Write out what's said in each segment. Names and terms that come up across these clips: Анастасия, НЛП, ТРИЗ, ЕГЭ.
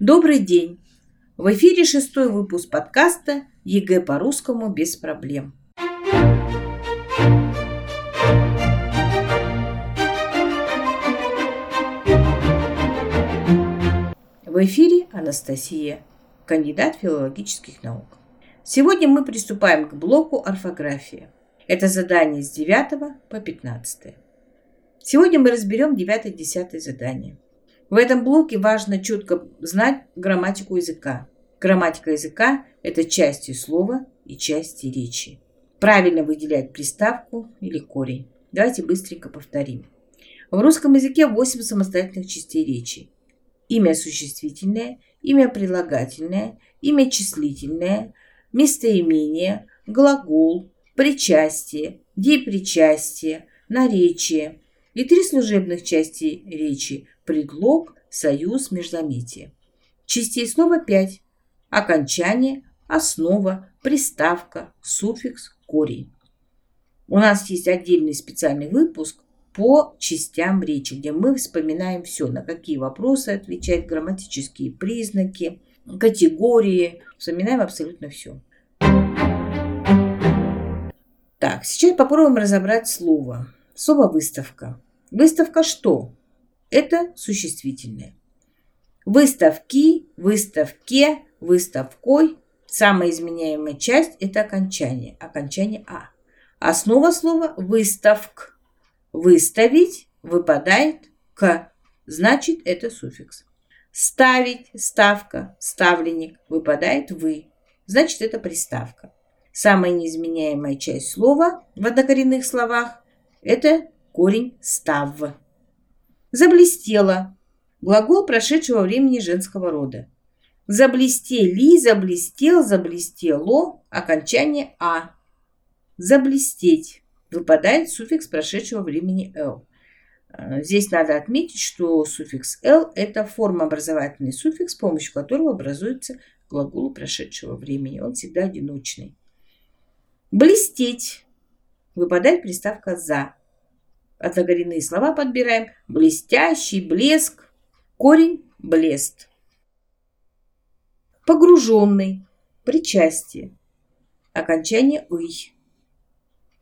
Добрый день! В эфире 6-й выпуск подкаста «ЕГЭ по русскому без проблем». В эфире Анастасия, кандидат филологических наук. Сегодня мы приступаем к блоку орфографии. Это задание с 9 по 15. Сегодня мы разберем 9-10 задание. В этом блоке важно четко знать грамматику языка. Грамматика языка – это части слова и части речи. Правильно выделять приставку или корень. Давайте быстренько повторим. В русском языке 8 самостоятельных частей речи. Имя существительное, имя прилагательное, имя числительное, местоимение, глагол, причастие, депричастие, наречие и 3 служебных части речи. Предлог, союз, междометие. Частей слова 5. Окончание, основа, приставка, суффикс, корень. У нас есть отдельный специальный выпуск по частям речи, где мы вспоминаем все, на какие вопросы отвечать, грамматические признаки, категории. Вспоминаем абсолютно все. Так, сейчас попробуем разобрать слово. Слово «выставка». Выставка что? Это существительное. Выставки, выставке, выставкой. Самая изменяемая часть – это окончание. Окончание «а». Основа слова «выставк». Выставить выпадает «к». Значит, это суффикс. Ставить, ставка, ставленник выпадает «вы». Значит, это приставка. Самая неизменяемая часть слова в однокоренных словах – это корень «став». Заблестела – глагол прошедшего времени женского рода. Заблестели, заблестел, заблестело – окончание «а». Заблестеть – выпадает суффикс прошедшего времени «л». Здесь надо отметить, что суффикс «л» – это формообразовательный суффикс, с помощью которого образуется глагол прошедшего времени. Он всегда одиночный. Блестеть – выпадает приставка «за». Однокоренные слова подбираем. Блестящий, блеск, корень, блест. Погруженный, причастие. Окончание «ый».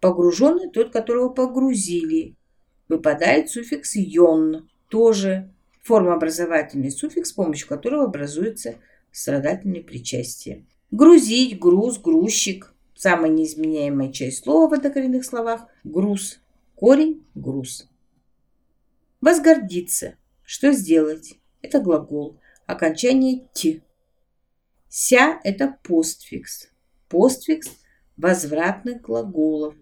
Погруженный, тот, которого погрузили. Выпадает суффикс «ён». Тоже формообразовательный суффикс, с помощью которого образуется страдательное причастие. Грузить, груз, грузчик. Самая неизменяемая часть слова в однокоренных словах – груз. Корень, груз. Возгордиться. Что сделать? Это глагол. Окончание «ти». «Ся» – это постфикс. Постфикс возвратных глаголов.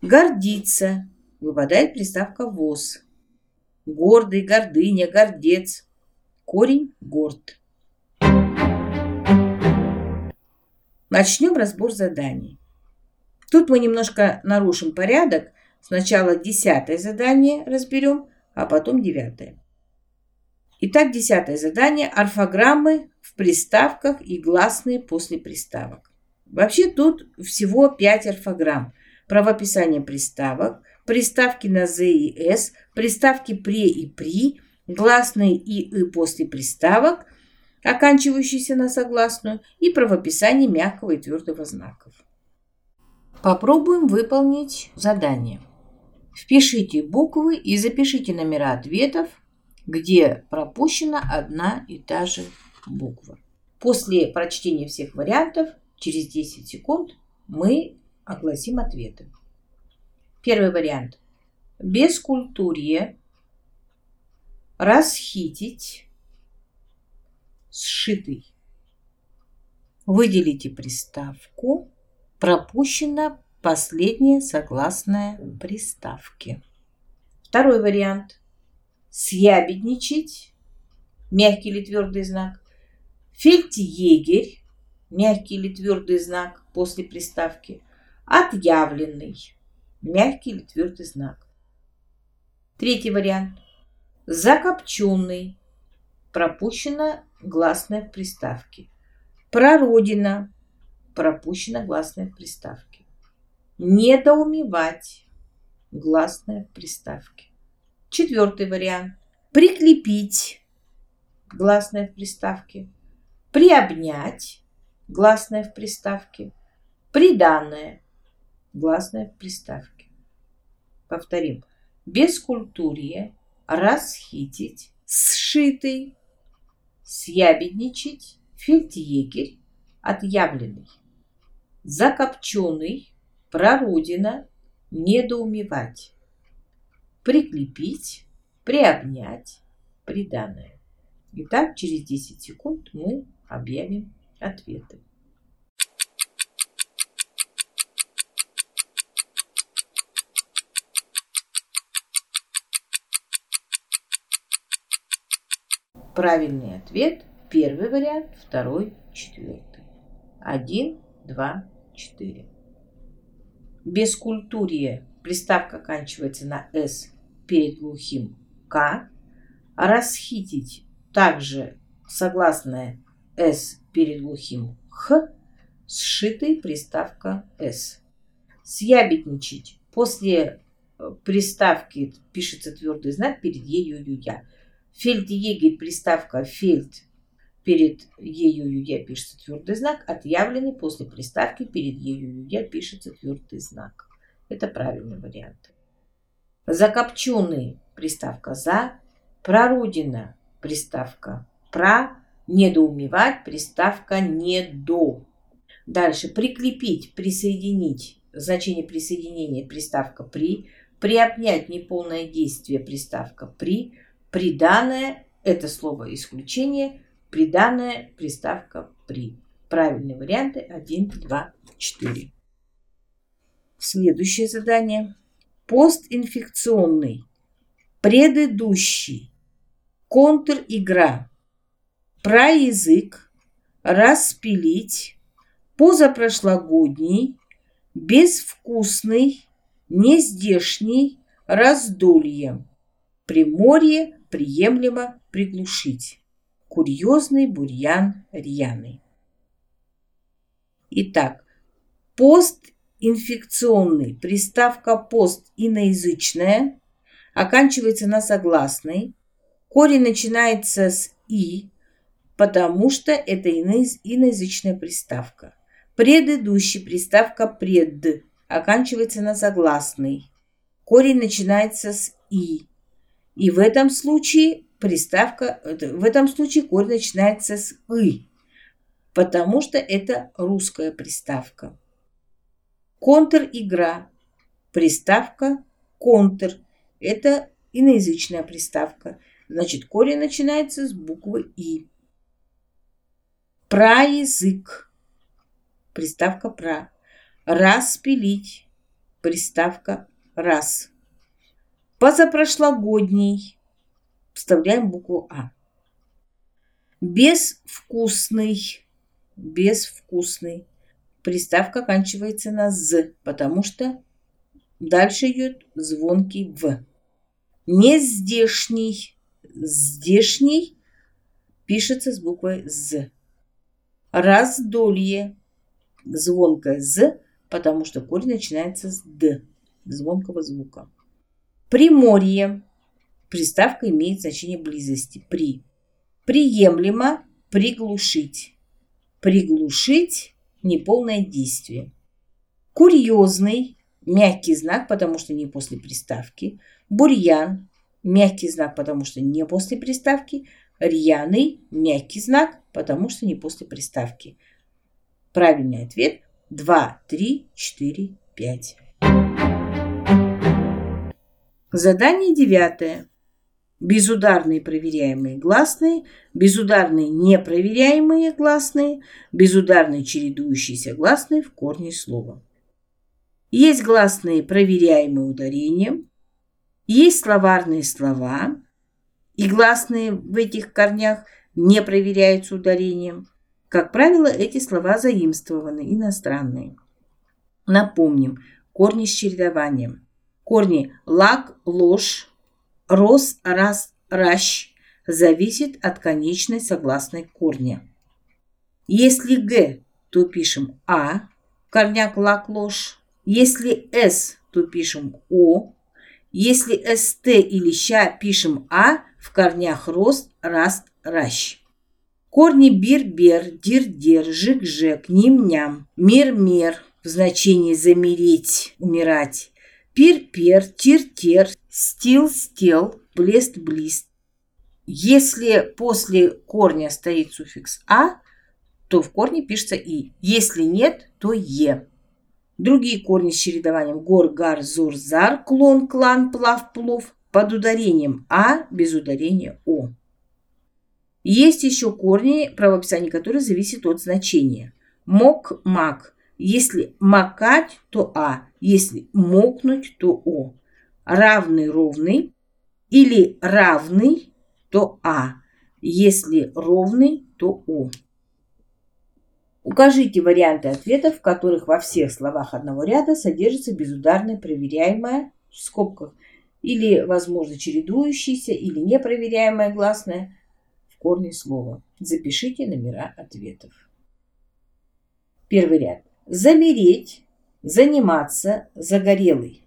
Гордиться. Выпадает приставка «воз». Гордый, гордыня, гордец. Корень, горд. Начнем разбор заданий. Тут мы немножко нарушим порядок. Сначала 10 задание разберем, а потом 9. Итак, 10 задание. Орфограммы в приставках и гласные после приставок. Вообще тут всего 5 орфограмм. Правописание приставок, приставки на «з» и «с», приставки «пре» и «при», гласные «и» после приставок, оканчивающиеся на согласную, и правописание мягкого и твердого знаков. Попробуем выполнить задание. Впишите буквы и запишите номера ответов, где пропущена одна и та же буква. После прочтения всех вариантов через 10 секунд мы огласим ответы. Первый вариант. Бескультурье, расхитить, сшитый. Выделите приставку. Пропущена последняя согласная приставки. Второй вариант. Съябедничать, мягкий или твердый знак. Фельдъегерь, мягкий или твердый знак после приставки. Отъявленный, мягкий или твердый знак. Третий вариант. Закопченный, пропущена гласная в приставке. Прародина, пропущена гласная в приставке. Недоумевать, гласная в приставке. Четвертый вариант. Приклепить, гласное в приставке, приобнять, гласное в приставке, приданное, гласное в приставке. Повторим. Бескультурье, расхитить, сшитый, съябедничать, фельдъегерь, отъявленный, закопченный, прародина, недоумевать, приклепить, приобнять, приданое. Итак, через 10 секунд мы объявим ответы. Правильный ответ. Первый вариант, второй, четвертый. 1, 2, 4. Бескультурье. Приставка оканчивается на «с» перед глухим «к». Расхитить также согласное «с» перед глухим «х». Сшитый приставка «с». Съябедничать. После приставки пишется твердый знак перед ею «я». Фельдъегерь, приставка «фельд». Перед ею «я» пишется твердый знак. Отъявленный, после приставки перед ею «я» пишется твердый знак. Это правильный вариант. Закопченный, приставка «за». Прародина, приставка «про». Недоумевать, приставка «недо». Дальше. Приклепить, присоединить. Значение присоединения, приставка «при». Приобнять, неполное действие, приставка «при». Приданное, это слово исключение, приданное, приставка «при». Правильные варианты 1, 2, 4. Следующее задание. Постинфекционный, предыдущий, контр-игра, проязык, распилить, позапрошлогодний, безвкусный, нездешний, раздолье, приморье, приемлемо приглушить. Курьезный, бурьян, рьяный. Итак, постинфекционный, приставка «пост» иноязычная, оканчивается на согласный, корень начинается с «и», потому что это иноязычная приставка. Предыдущий, приставка «пред», оканчивается на согласный, корень начинается с «и». И в этом случае корень начинается с «ы», потому что это русская приставка. Контр-игра, приставка «контр». Это иноязычная приставка. Значит, корень начинается с буквы «и». Проязык, приставка «про». Распилить, приставка «раз». Позапрошлогодний, вставляем букву «а». Безвкусный. Приставка оканчивается на «з», потому что дальше идет звонкий «в». Нездешний, здешний пишется с буквой «з». Раздолье, звонкое «з», потому что корень начинается с «д», звонкого звука. Приморье. Приставка имеет значение близости. При. Приемлемо. Приглушить. Приглушить. Неполное действие. Курьезный. Мягкий знак, потому что не после приставки. Бурьян. Мягкий знак, потому что не после приставки. Рьяный. Мягкий знак, потому что не после приставки. Правильный ответ. 2, 3, 4, 5. Задание 9. Безударные проверяемые гласные, безударные непроверяемые гласные, безударные чередующиеся гласные в корне слова. Есть гласные, проверяемые ударением, есть словарные слова, и гласные в этих корнях не проверяются ударением. Как правило, эти слова заимствованы, иностранные. Напомним, корни с чередованием. Корни «лак», «ложь», «рос», «раз», «ращ» зависит от конечной согласной корня. Если «г», то пишем «а», корняк «лак», «ложь». Если «с», то пишем «о». Если «ст» или «ща» пишем «а», в корнях «рост», «раст», ращ. Корни бир-бер, дир-дер, жик-жек, ним-ням, мир-мер в значении замереть, умирать, пир-пер, тир-тер, стил-стел, блест-блист. Если после корня стоит суффикс «а», то в корне пишется «и». Если нет, то «е». Другие корни с чередованием «гор», «гар», «зор», «зар», «клон», «клан», «плав», «плов» под ударением «а», без ударения «о». Есть еще корни, правописание которых зависит от значения. Мок, мак. Если макать, то «а». Если мокнуть, то «о». Равный, ровный. Или равный, то «а». Если ровный, то «о». Укажите варианты ответов, в которых во всех словах одного ряда содержится безударное проверяемое в скобках или, возможно, чередующееся или непроверяемое гласное в корне слова. Запишите номера ответов. Первый ряд. Замереть, заниматься, загорелый.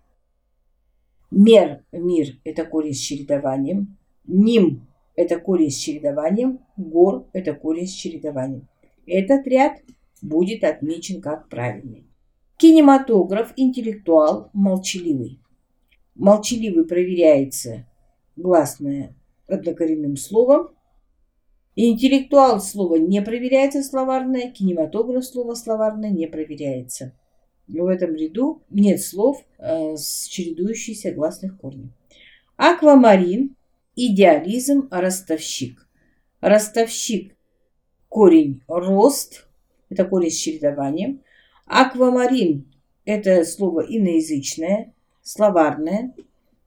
Мер, мир – это корень с чередованием. Ним – это корень с чередованием. Гор – это корень с чередованием. Этот ряд будет отмечен как правильный. Кинематограф, интеллектуал, молчаливый. Молчаливый проверяется гласное однокоренным словом. Интеллектуал слово не проверяется словарное, кинематограф слово словарное не проверяется. В этом ряду нет слов с чередующимися гласных корнем. Аквамарин, идеализм, ростовщик. Ростовщик. Корень рост, это корень с чередованием. Аквамарин – это слово иноязычное, словарное.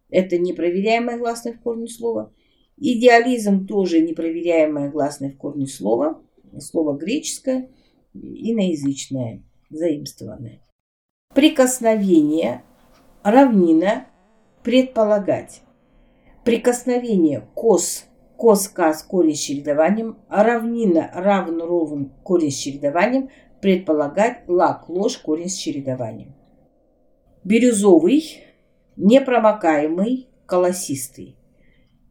Это непроверяемое гласное в корне слова. Идеализм тоже непроверяемое гласное в корне слова. Слово греческое, иноязычное, заимствованное. Прикосновение, равнина, предполагать. Прикосновение, кос. Кос-кас, корень с чередованием, равнина, равн-ровен, корень с чередованием, предполагать, лак, ложь, корень с чередованием. Бирюзовый, непромокаемый, колосистый.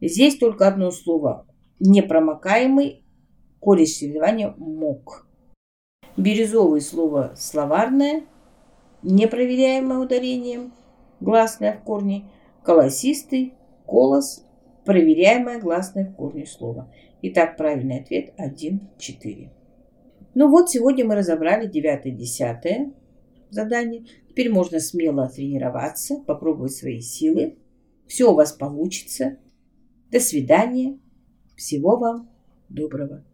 Здесь только одно слово. Непромокаемый, корень с чередованием, мок. Бирюзовый слово словарное, непроверяемое ударением, гласное в корне, колосистый, колос, проверяемое гласное в корне слова. Итак, правильный ответ 1-4. Ну вот, сегодня мы разобрали 9-10 задание. Теперь можно смело тренироваться, попробовать свои силы. Все у вас получится. До свидания. Всего вам доброго.